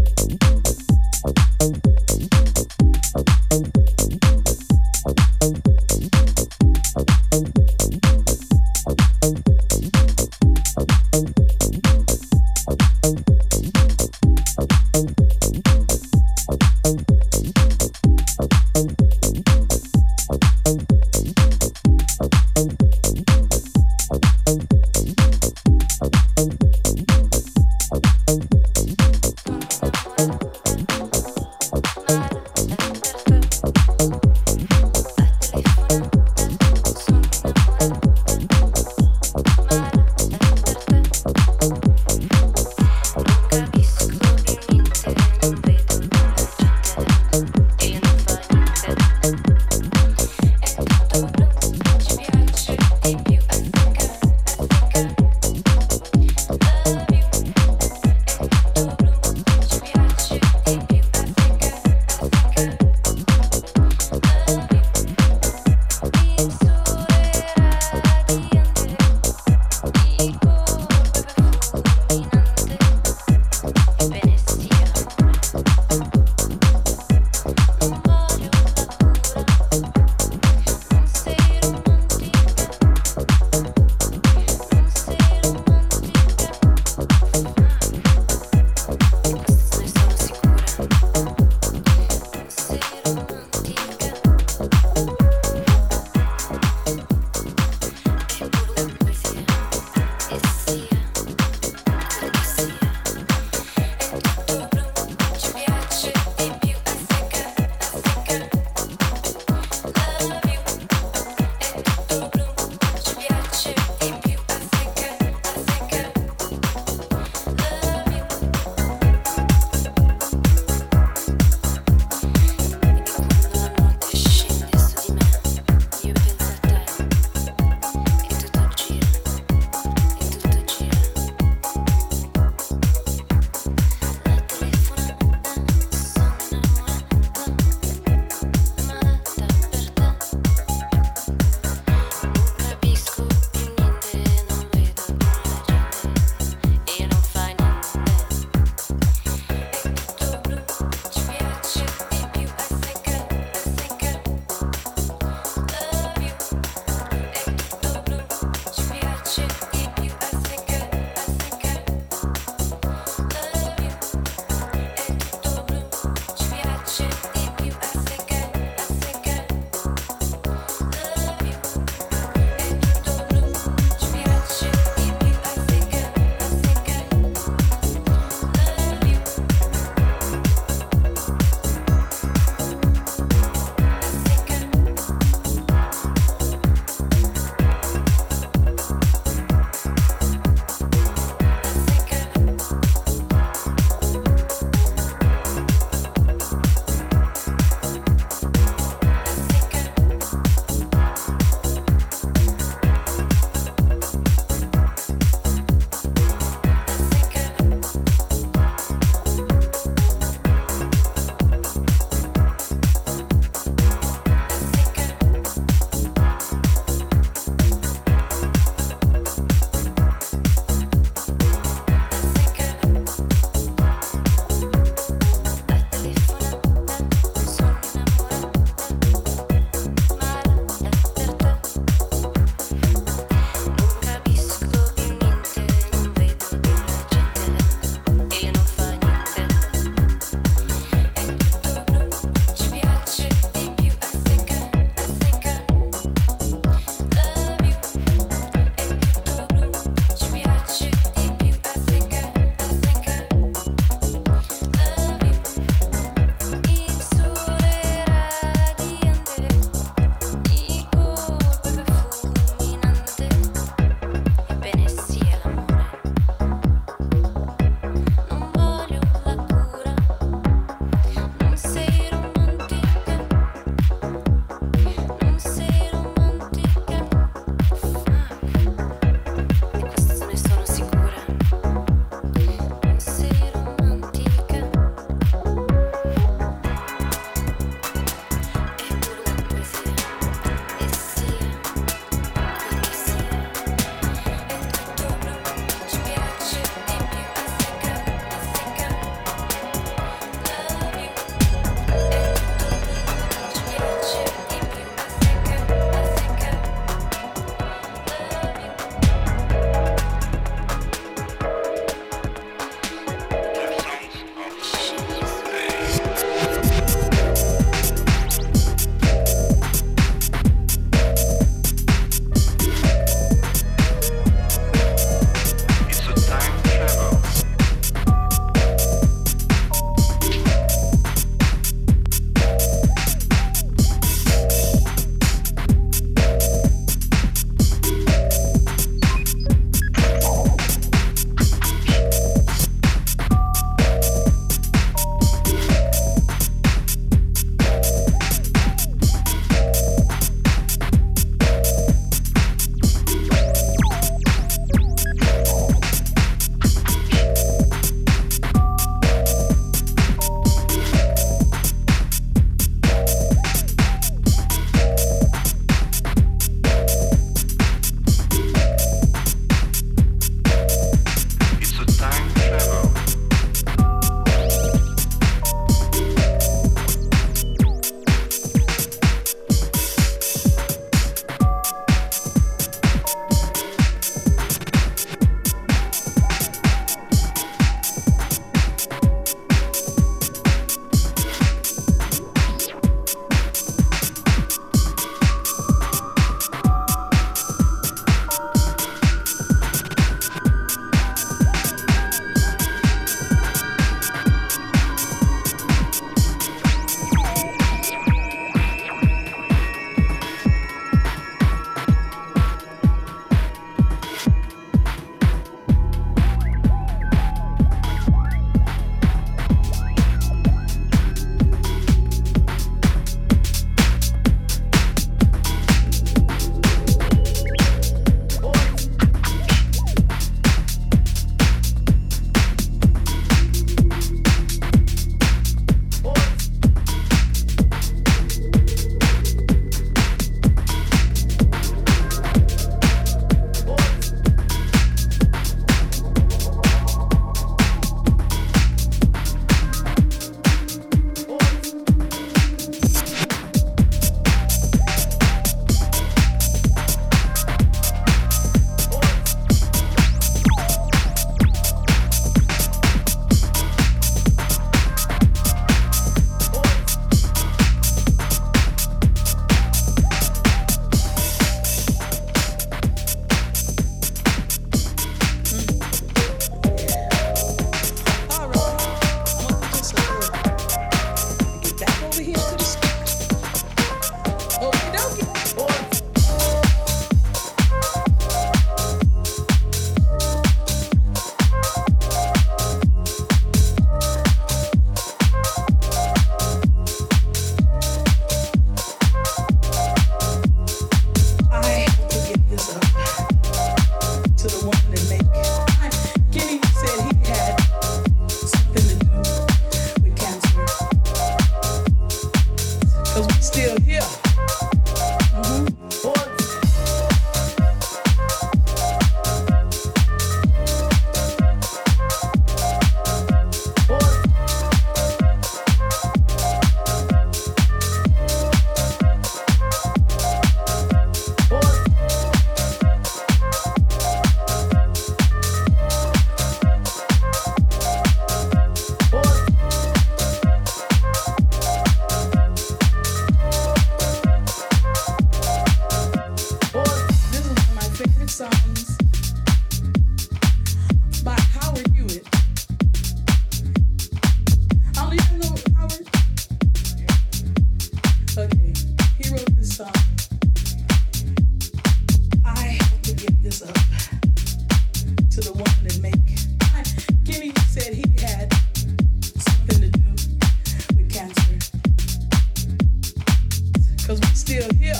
still here.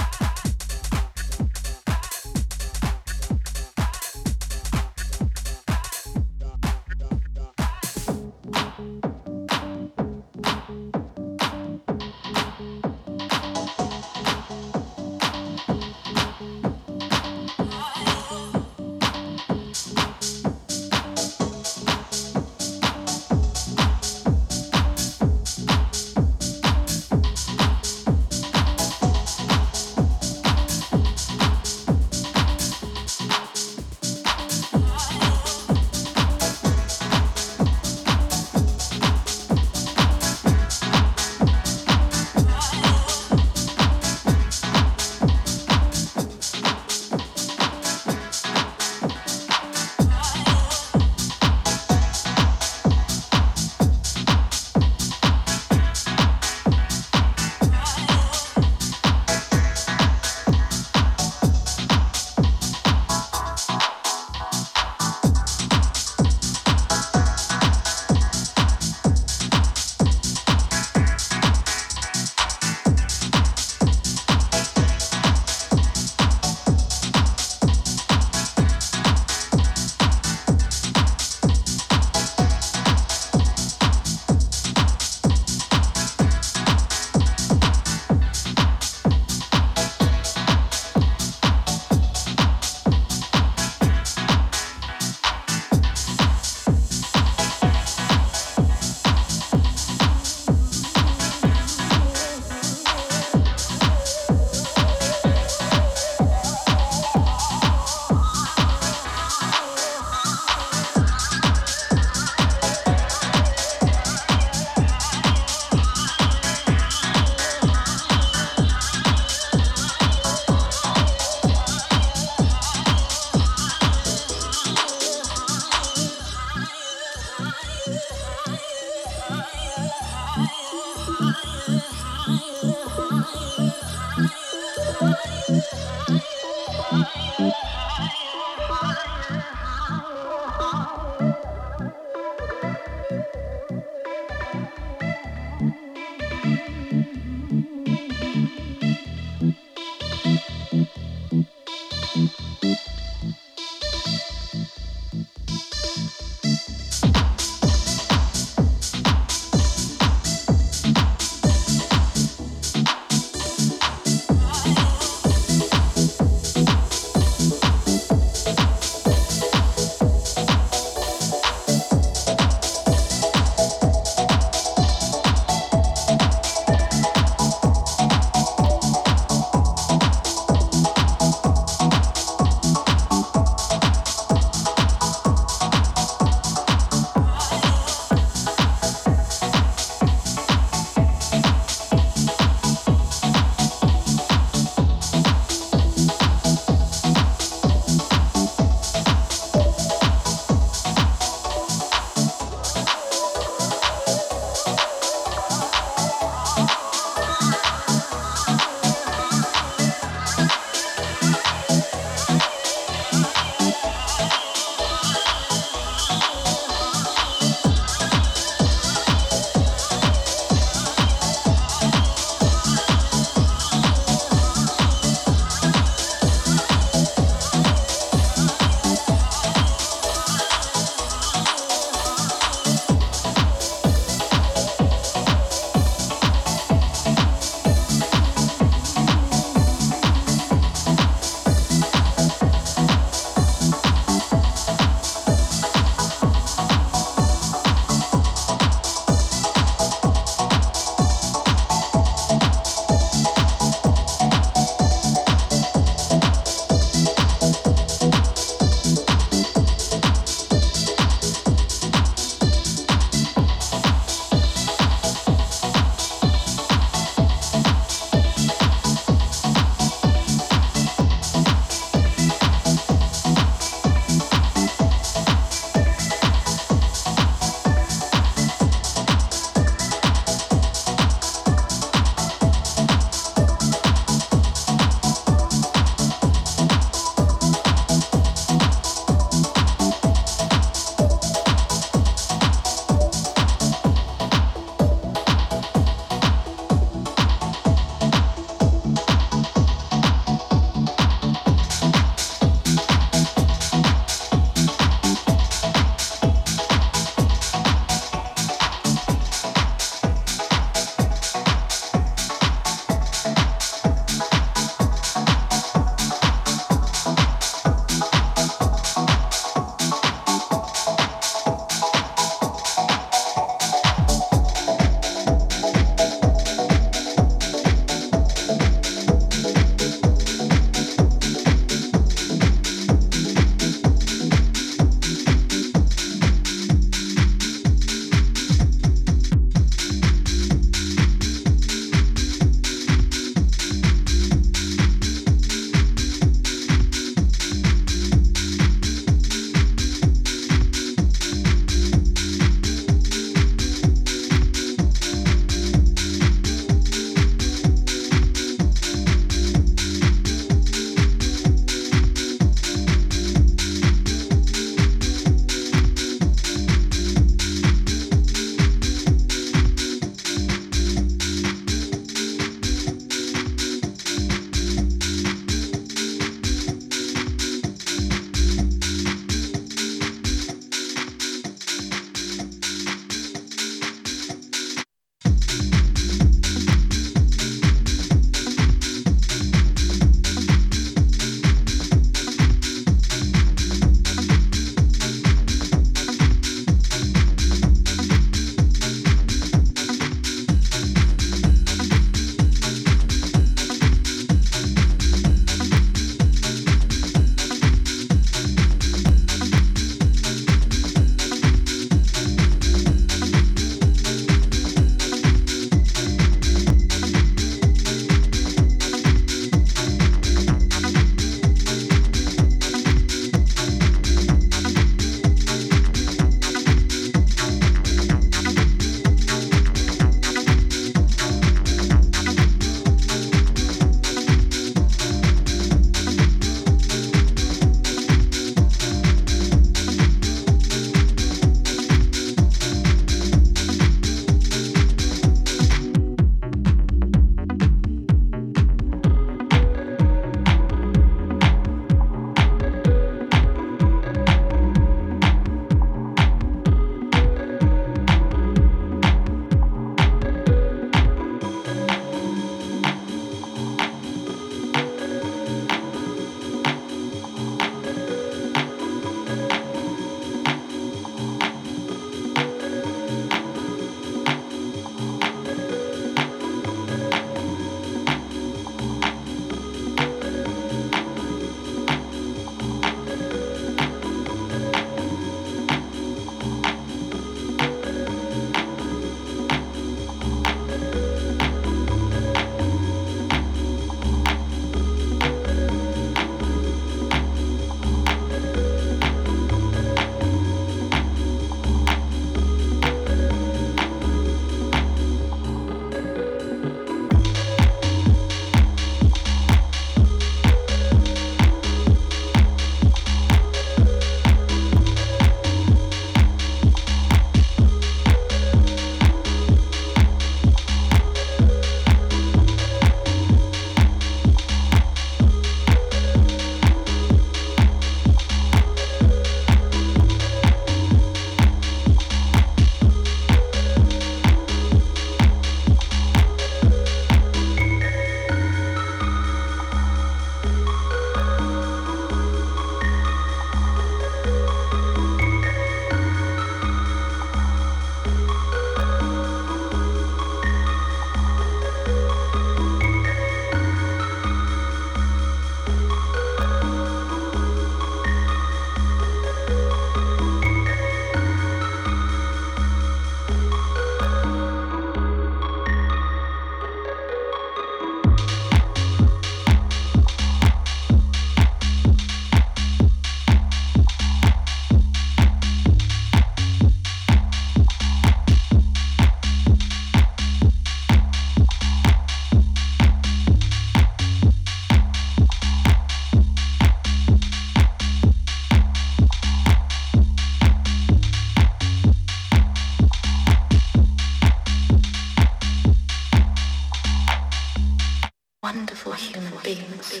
wonderful human beings.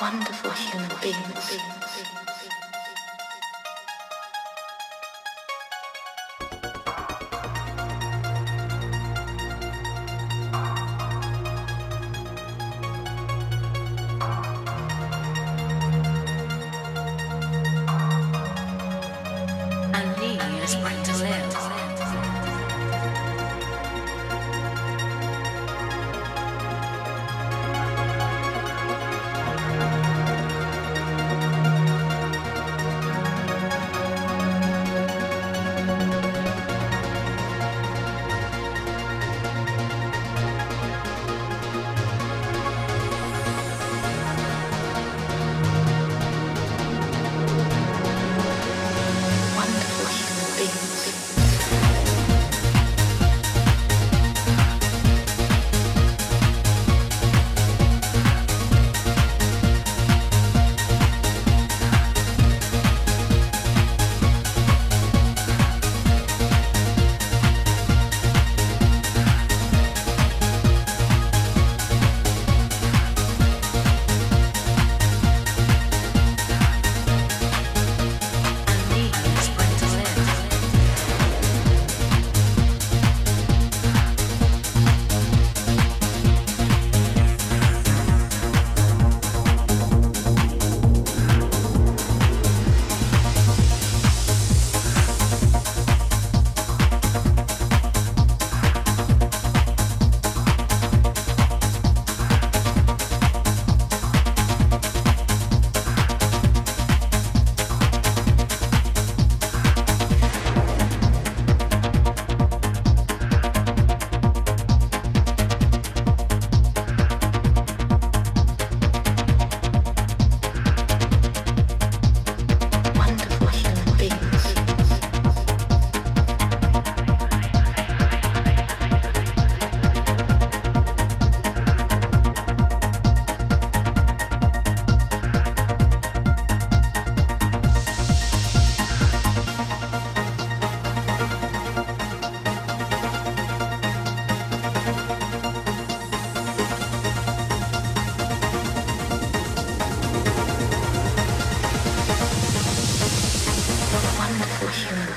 Wonderful human beings.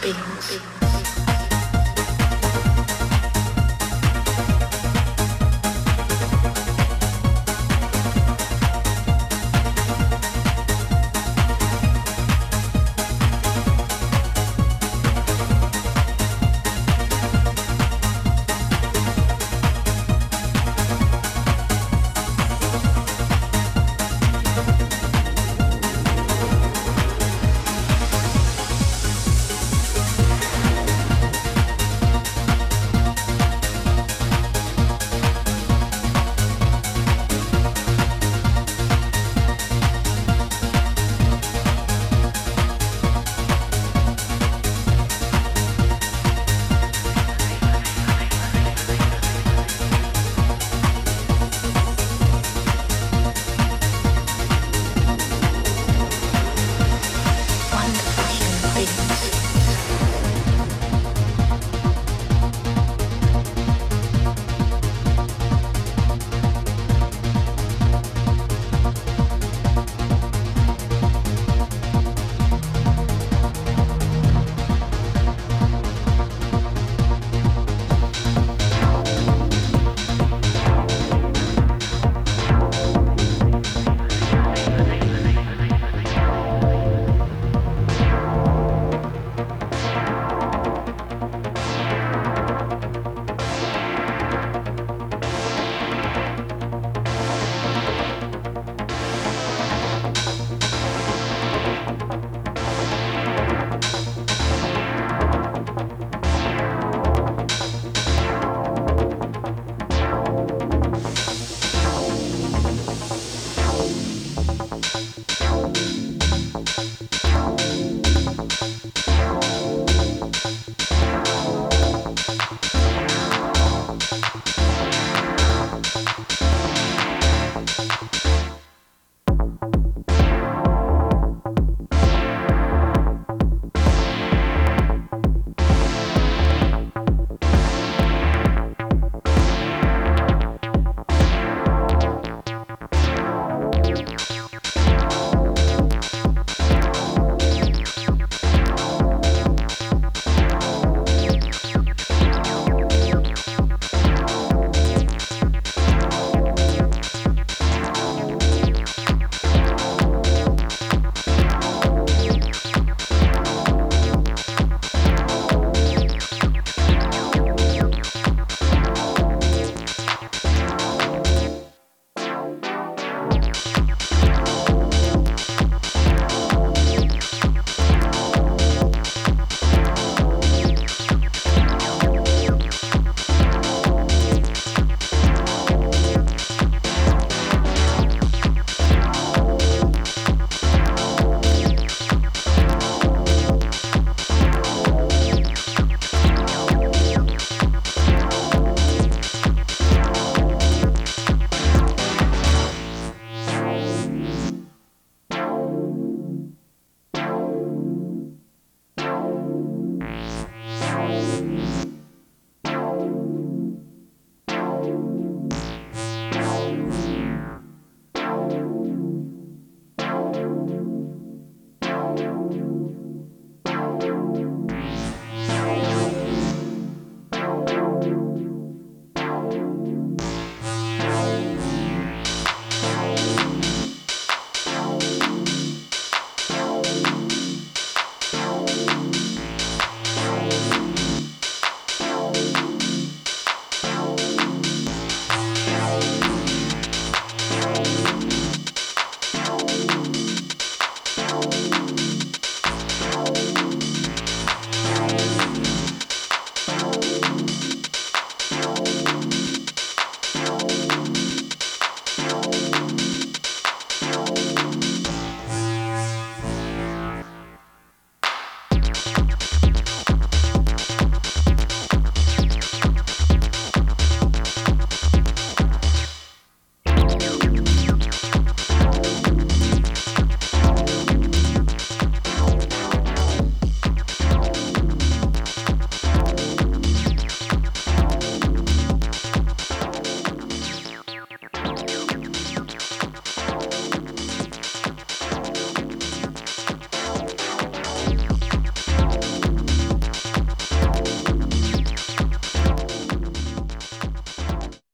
Beings.